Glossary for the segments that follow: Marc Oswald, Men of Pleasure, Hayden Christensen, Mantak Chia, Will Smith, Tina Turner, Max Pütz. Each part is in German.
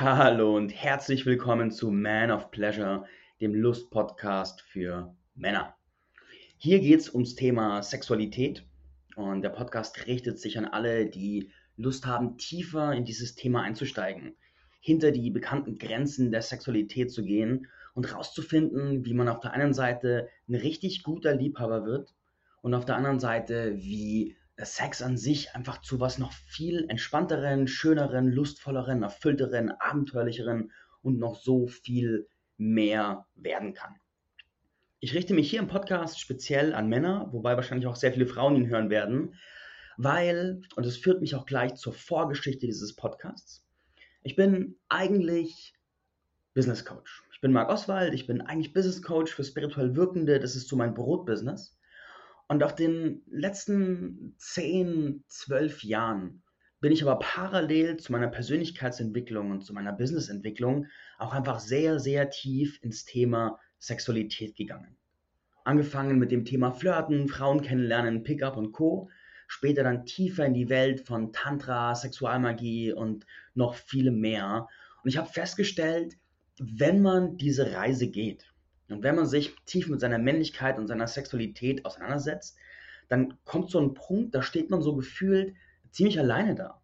Hallo und herzlich willkommen zu Men of Pleasure, dem Lust-Podcast für Männer. Hier geht es ums Thema Sexualität und der Podcast richtet sich an alle, die Lust haben, tiefer in dieses Thema einzusteigen, hinter die bekannten Grenzen der Sexualität zu gehen und rauszufinden, wie man auf der einen Seite ein richtig guter Liebhaber wird und auf der anderen Seite, wie Sex an sich einfach zu was noch viel entspannteren, schöneren, lustvolleren, erfüllteren, abenteuerlicheren und noch so viel mehr werden kann. Ich richte mich hier im Podcast speziell an Männer, wobei wahrscheinlich auch sehr viele Frauen ihn hören werden, weil, und das führt mich auch gleich zur Vorgeschichte dieses Podcasts, ich bin eigentlich Business Coach. Ich bin Marc Oswald, ich bin eigentlich Business Coach für spirituell Wirkende, das ist so mein Brotbusiness. Und auf den letzten 10, 12 Jahren bin ich aber parallel zu meiner Persönlichkeitsentwicklung und zu meiner Businessentwicklung auch einfach sehr, sehr tief ins Thema Sexualität gegangen. Angefangen mit dem Thema Flirten, Frauen kennenlernen, Pickup und Co. Später dann tiefer in die Welt von Tantra, Sexualmagie und noch viele mehr. Und ich habe festgestellt, wenn man diese Reise geht, und wenn man sich tief mit seiner Männlichkeit und seiner Sexualität auseinandersetzt, dann kommt so ein Punkt, da steht man so gefühlt ziemlich alleine da.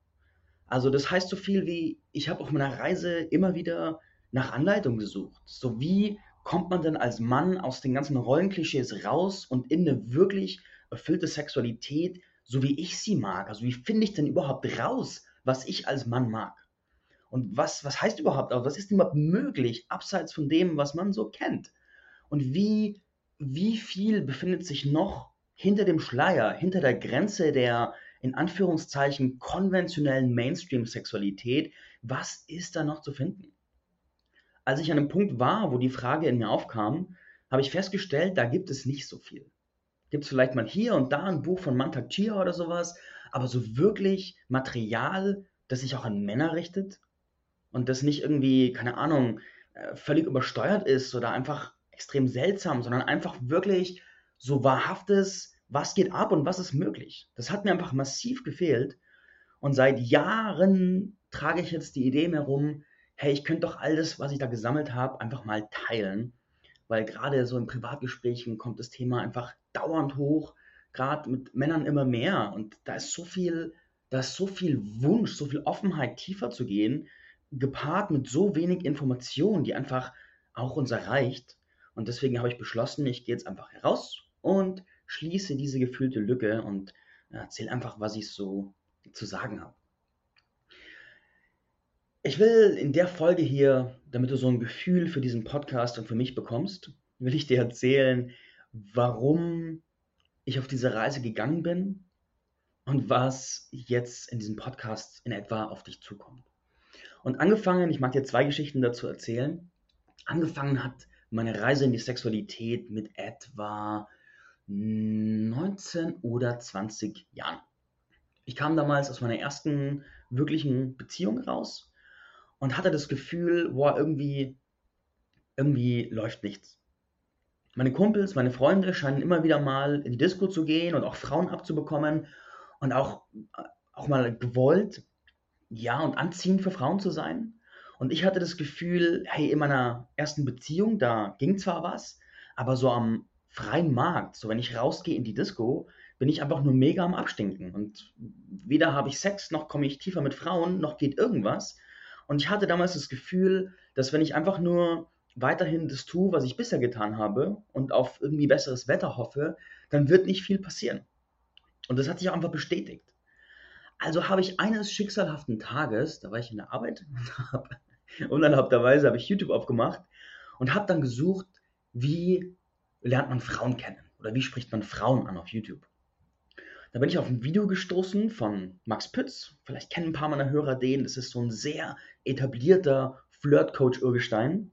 Also das heißt so viel wie, ich habe auf meiner Reise immer wieder nach Anleitung gesucht. So wie kommt man denn als Mann aus den ganzen Rollenklischees raus und in eine wirklich erfüllte Sexualität, so wie ich sie mag? Also wie finde ich denn überhaupt raus, was ich als Mann mag? Und was heißt überhaupt, also was ist überhaupt möglich, abseits von dem, was man so kennt? Und wie viel befindet sich noch hinter dem Schleier, hinter der Grenze der, in Anführungszeichen, konventionellen Mainstream-Sexualität? Was ist da noch zu finden? Als ich an einem Punkt war, wo die Frage in mir aufkam, habe ich festgestellt, da gibt es nicht so viel. Gibt es vielleicht mal hier und da ein Buch von Mantak Chia oder sowas, aber so wirklich Material, das sich auch an Männer richtet und das nicht irgendwie, keine Ahnung, völlig übersteuert ist oder einfach extrem seltsam, sondern einfach wirklich so wahrhaftes, was geht ab und was ist möglich. Das hat mir einfach massiv gefehlt und seit Jahren trage ich jetzt die Idee mehr rum, hey, ich könnte doch all das, was ich da gesammelt habe, einfach mal teilen, weil gerade so in Privatgesprächen kommt das Thema einfach dauernd hoch, gerade mit Männern immer mehr und da ist so viel Wunsch, so viel Offenheit, tiefer zu gehen, gepaart mit so wenig Information, die einfach auch uns erreicht. Und deswegen habe ich beschlossen, ich gehe jetzt einfach heraus und schließe diese gefühlte Lücke und erzähle einfach, was ich so zu sagen habe. Ich will in der Folge hier, damit du so ein Gefühl für diesen Podcast und für mich bekommst, will ich dir erzählen, warum ich auf diese Reise gegangen bin und was jetzt in diesem Podcast in etwa auf dich zukommt. Und angefangen, ich mag dir zwei Geschichten dazu erzählen, angefangen hat meine Reise in die Sexualität mit etwa 19 oder 20 Jahren. Ich kam damals aus meiner ersten wirklichen Beziehung raus und hatte das Gefühl, boah, irgendwie läuft nichts. Meine Kumpels, meine Freunde scheinen immer wieder mal in die Disco zu gehen und auch Frauen abzubekommen und auch mal gewollt, ja, und anziehend für Frauen zu sein. Und ich hatte das Gefühl, hey, in meiner ersten Beziehung, da ging zwar was, aber so am freien Markt, so wenn ich rausgehe in die Disco, bin ich einfach nur mega am Abstinken. Und weder habe ich Sex, noch komme ich tiefer mit Frauen, noch geht irgendwas. Und ich hatte damals das Gefühl, dass wenn ich einfach nur weiterhin das tue, was ich bisher getan habe und auf irgendwie besseres Wetter hoffe, dann wird nicht viel passieren. Und das hat sich auch einfach bestätigt. Also habe ich eines schicksalhaften Tages, da war ich in der Arbeit und habe unerlaubterweise habe ich YouTube aufgemacht und habe dann gesucht, wie lernt man Frauen kennen oder wie spricht man Frauen an auf YouTube. Da bin ich auf ein Video gestoßen von Max Pütz, vielleicht kennen ein paar meiner Hörer den, das ist so ein sehr etablierter Flirt-Coach-Urgestein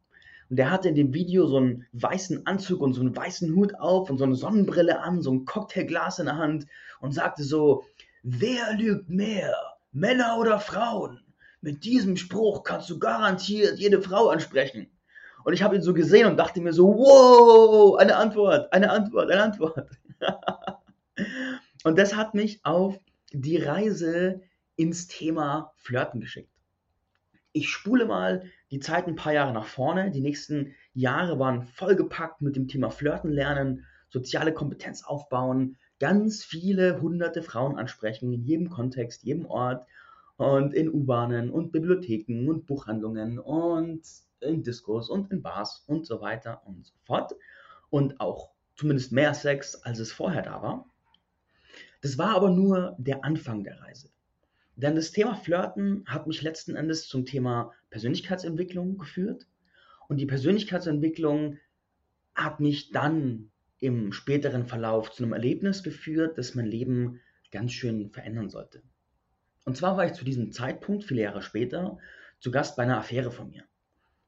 und der hatte in dem Video so einen weißen Anzug und so einen weißen Hut auf und so eine Sonnenbrille an, so ein Cocktailglas in der Hand und sagte so: Wer lügt mehr, Männer oder Frauen? Mit diesem Spruch kannst du garantiert jede Frau ansprechen. Und ich habe ihn so gesehen und dachte mir so, wow, eine Antwort, eine Antwort, eine Antwort. Und das hat mich auf die Reise ins Thema Flirten geschickt. ich spule mal die Zeit ein paar Jahre nach vorne. Die nächsten Jahre waren vollgepackt mit dem Thema Flirten lernen, soziale Kompetenz aufbauen, ganz viele hunderte Frauen ansprechen, in jedem Kontext, jedem Ort und in U-Bahnen und Bibliotheken und Buchhandlungen und in Discos und in Bars und so weiter und so fort. Und auch zumindest mehr Sex, als es vorher da war. Das war aber nur der Anfang der Reise. Denn das Thema Flirten hat mich letzten Endes zum Thema Persönlichkeitsentwicklung geführt. Und die Persönlichkeitsentwicklung hat mich dann im späteren Verlauf zu einem Erlebnis geführt, das mein Leben ganz schön verändern sollte. Und zwar war ich zu diesem Zeitpunkt, viele Jahre später, zu Gast bei einer Affäre von mir.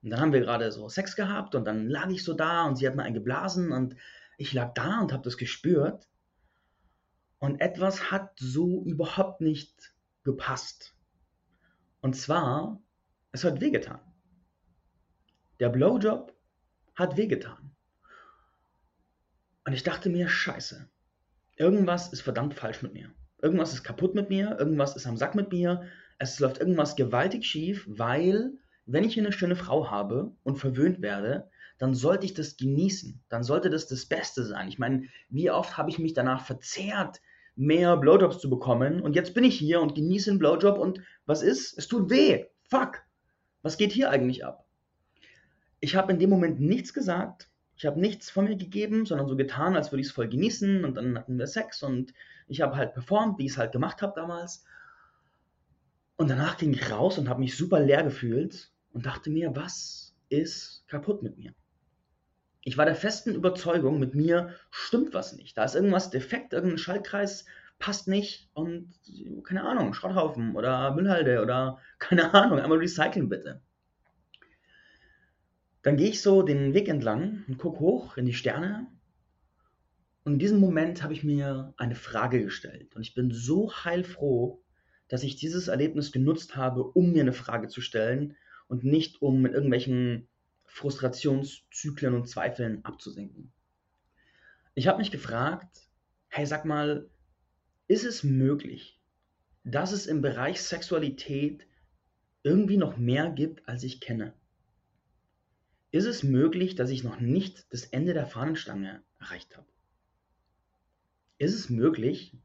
Und dann haben wir gerade so Sex gehabt und dann lag ich so da und sie hat mir einen geblasen und ich lag da und habe das gespürt. Und etwas hat so überhaupt nicht gepasst. Und zwar, es hat wehgetan. Der Blowjob hat wehgetan. Und ich dachte mir, scheiße, irgendwas ist verdammt falsch mit mir. Irgendwas ist kaputt mit mir, irgendwas ist am Sack mit mir. Es läuft irgendwas gewaltig schief, weil wenn ich eine schöne Frau habe und verwöhnt werde, dann sollte ich das genießen. Dann sollte das Beste sein. Ich meine, wie oft habe ich mich danach verzehrt, mehr Blowjobs zu bekommen. Und jetzt bin ich hier und genieße einen Blowjob und was ist? Es tut weh. Fuck. Was geht hier eigentlich ab? Ich habe in dem Moment nichts gesagt. Ich habe nichts von mir gegeben, sondern so getan, als würde ich es voll genießen. Und dann hatten wir Sex und ich habe halt performt, wie ich es halt gemacht habe damals. Und danach ging ich raus und habe mich super leer gefühlt und dachte mir, was ist kaputt mit mir? Ich war der festen Überzeugung, mit mir stimmt was nicht. Da ist irgendwas defekt, irgendein Schaltkreis passt nicht und keine Ahnung, Schrotthaufen oder Müllhalde oder keine Ahnung, einmal recyceln bitte. Dann gehe ich so den Weg entlang und gucke hoch in die Sterne und in diesem Moment habe ich mir eine Frage gestellt und ich bin so heilfroh, dass ich dieses Erlebnis genutzt habe, um mir eine Frage zu stellen und nicht um mit irgendwelchen Frustrationszyklen und Zweifeln abzusinken. Ich habe mich gefragt, hey, sag mal, ist es möglich, dass es im Bereich Sexualität irgendwie noch mehr gibt, als ich kenne? Ist es möglich, dass ich noch nicht das Ende der Fahnenstange erreicht habe? Ist es möglich,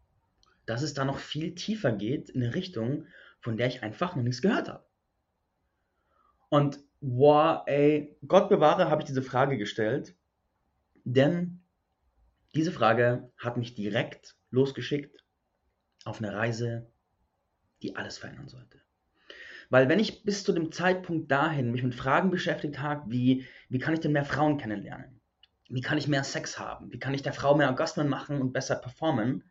dass es da noch viel tiefer geht in eine Richtung, von der ich einfach noch nichts gehört habe? Und wow, ey, Gott bewahre, habe ich diese Frage gestellt, denn diese Frage hat mich direkt losgeschickt auf eine Reise, die alles verändern sollte. Weil wenn ich bis zu dem Zeitpunkt dahin mich mit Fragen beschäftigt habe, wie kann ich denn mehr Frauen kennenlernen? Wie kann ich mehr Sex haben? Wie kann ich der Frau mehr Orgasmen machen und besser performen?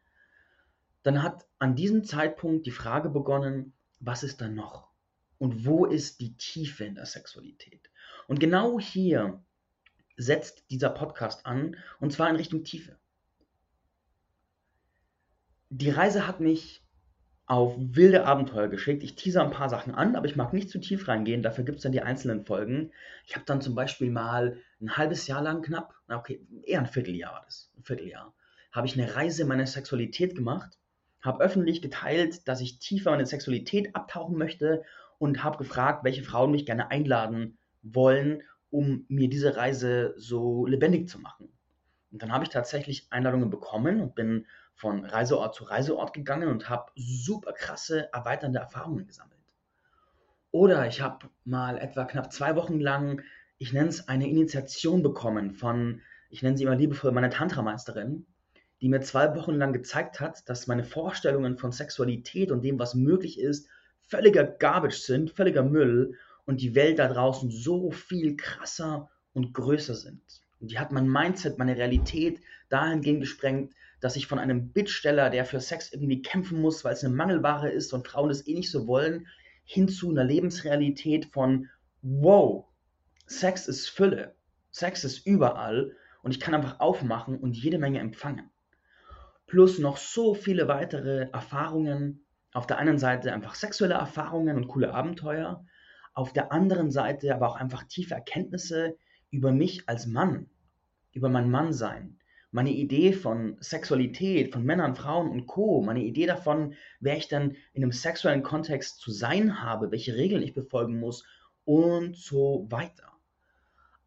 Dann hat an diesem Zeitpunkt die Frage begonnen, was ist da noch? Und wo ist die Tiefe in der Sexualität? Und genau hier setzt dieser Podcast an, und zwar in Richtung Tiefe. Die Reise hat mich auf wilde Abenteuer geschickt. Ich tease ein paar Sachen an, aber ich mag nicht zu tief reingehen, dafür gibt es dann die einzelnen Folgen. Ich habe dann zum Beispiel mal ein halbes Jahr lang knapp, okay, eher ein Vierteljahr war das, habe ich eine Reise meiner Sexualität gemacht, habe öffentlich geteilt, dass ich tiefer in meine Sexualität abtauchen möchte und habe gefragt, welche Frauen mich gerne einladen wollen, um mir diese Reise so lebendig zu machen. Und dann habe ich tatsächlich Einladungen bekommen und bin von Reiseort zu Reiseort gegangen und habe super krasse, erweiternde Erfahrungen gesammelt. Oder ich habe mal etwa knapp 2 Wochen lang, ich nenne es eine Initiation bekommen von, ich nenne sie immer liebevoll, meiner Tantra-Meisterin, die mir 2 Wochen lang gezeigt hat, dass meine Vorstellungen von Sexualität und dem, was möglich ist, völliger Garbage sind, völliger Müll und die Welt da draußen so viel krasser und größer sind. Und die hat mein Mindset, meine Realität dahingehend gesprengt, dass ich von einem Bittsteller, der für Sex irgendwie kämpfen muss, weil es eine Mangelware ist und Frauen es eh nicht so wollen, hin zu einer Lebensrealität von wow, Sex ist Fülle, Sex ist überall und ich kann einfach aufmachen und jede Menge empfangen. Plus noch so viele weitere Erfahrungen. Auf der einen Seite einfach sexuelle Erfahrungen und coole Abenteuer, auf der anderen Seite aber auch einfach tiefe Erkenntnisse über mich als Mann, über mein Mannsein, meine Idee von Sexualität, von Männern, Frauen und Co., meine Idee davon, wer ich dann in einem sexuellen Kontext zu sein habe, welche Regeln ich befolgen muss und so weiter.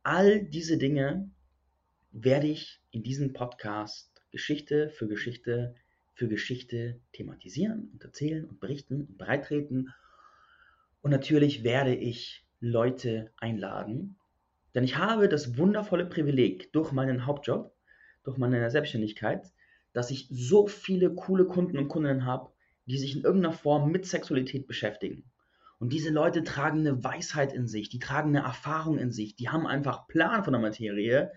All diese Dinge werde ich in diesem Podcast Geschichte für Geschichte für Geschichte thematisieren und erzählen und berichten und bereittreten. Und natürlich werde ich Leute einladen, denn ich habe das wundervolle Privileg durch meinen Hauptjob, durch meine Selbstständigkeit, dass ich so viele coole Kunden und Kundinnen habe, die sich in irgendeiner Form mit Sexualität beschäftigen. Und diese Leute tragen eine Weisheit in sich, die tragen eine Erfahrung in sich, die haben einfach Plan von der Materie.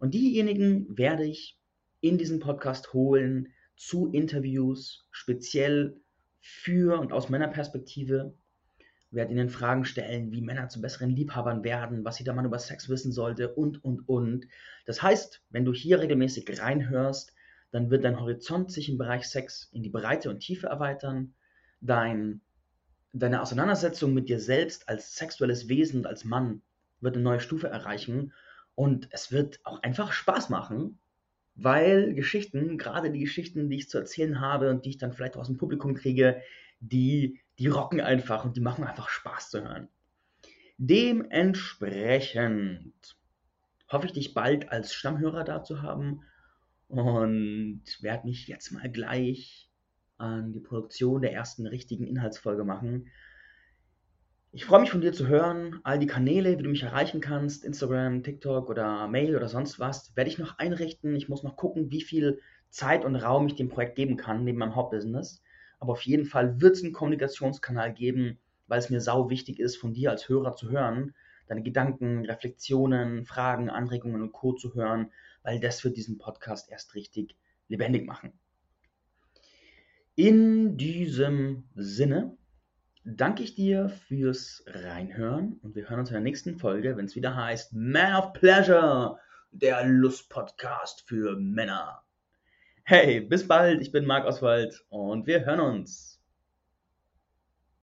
Und diejenigen werde ich in diesen Podcast holen zu Interviews, speziell für und aus Männerperspektive. Ich werde ihnen Fragen stellen, wie Männer zu besseren Liebhabern werden, was jeder Mann über Sex wissen sollte und. Das heißt, wenn du hier regelmäßig reinhörst, dann wird dein Horizont sich im Bereich Sex in die Breite und Tiefe erweitern. Deine Auseinandersetzung mit dir selbst als sexuelles Wesen und als Mann wird eine neue Stufe erreichen. Und es wird auch einfach Spaß machen, weil Geschichten, gerade die Geschichten, die ich zu erzählen habe und die ich dann vielleicht aus dem Publikum kriege, die rocken einfach und die machen einfach Spaß zu hören. Dementsprechend hoffe ich, dich bald als Stammhörer da zu haben und werde mich jetzt mal gleich an die Produktion der ersten richtigen Inhaltsfolge machen. Ich freue mich, von dir zu hören. All die Kanäle, wie du mich erreichen kannst, Instagram, TikTok oder Mail oder sonst was, werde ich noch einrichten. Ich muss noch gucken, wie viel Zeit und Raum ich dem Projekt geben kann, neben meinem Hauptbusiness. Aber auf jeden Fall wird es einen Kommunikationskanal geben, weil es mir sau wichtig ist, von dir als Hörer zu hören, deine Gedanken, Reflexionen, Fragen, Anregungen und Co. zu hören, weil das wird diesen Podcast erst richtig lebendig machen. In diesem Sinne danke ich dir fürs Reinhören und wir hören uns in der nächsten Folge, wenn es wieder heißt Men of Pleasure, der Lust-Podcast für Männer. Hey, bis bald, ich bin Marc Oswald und wir hören uns.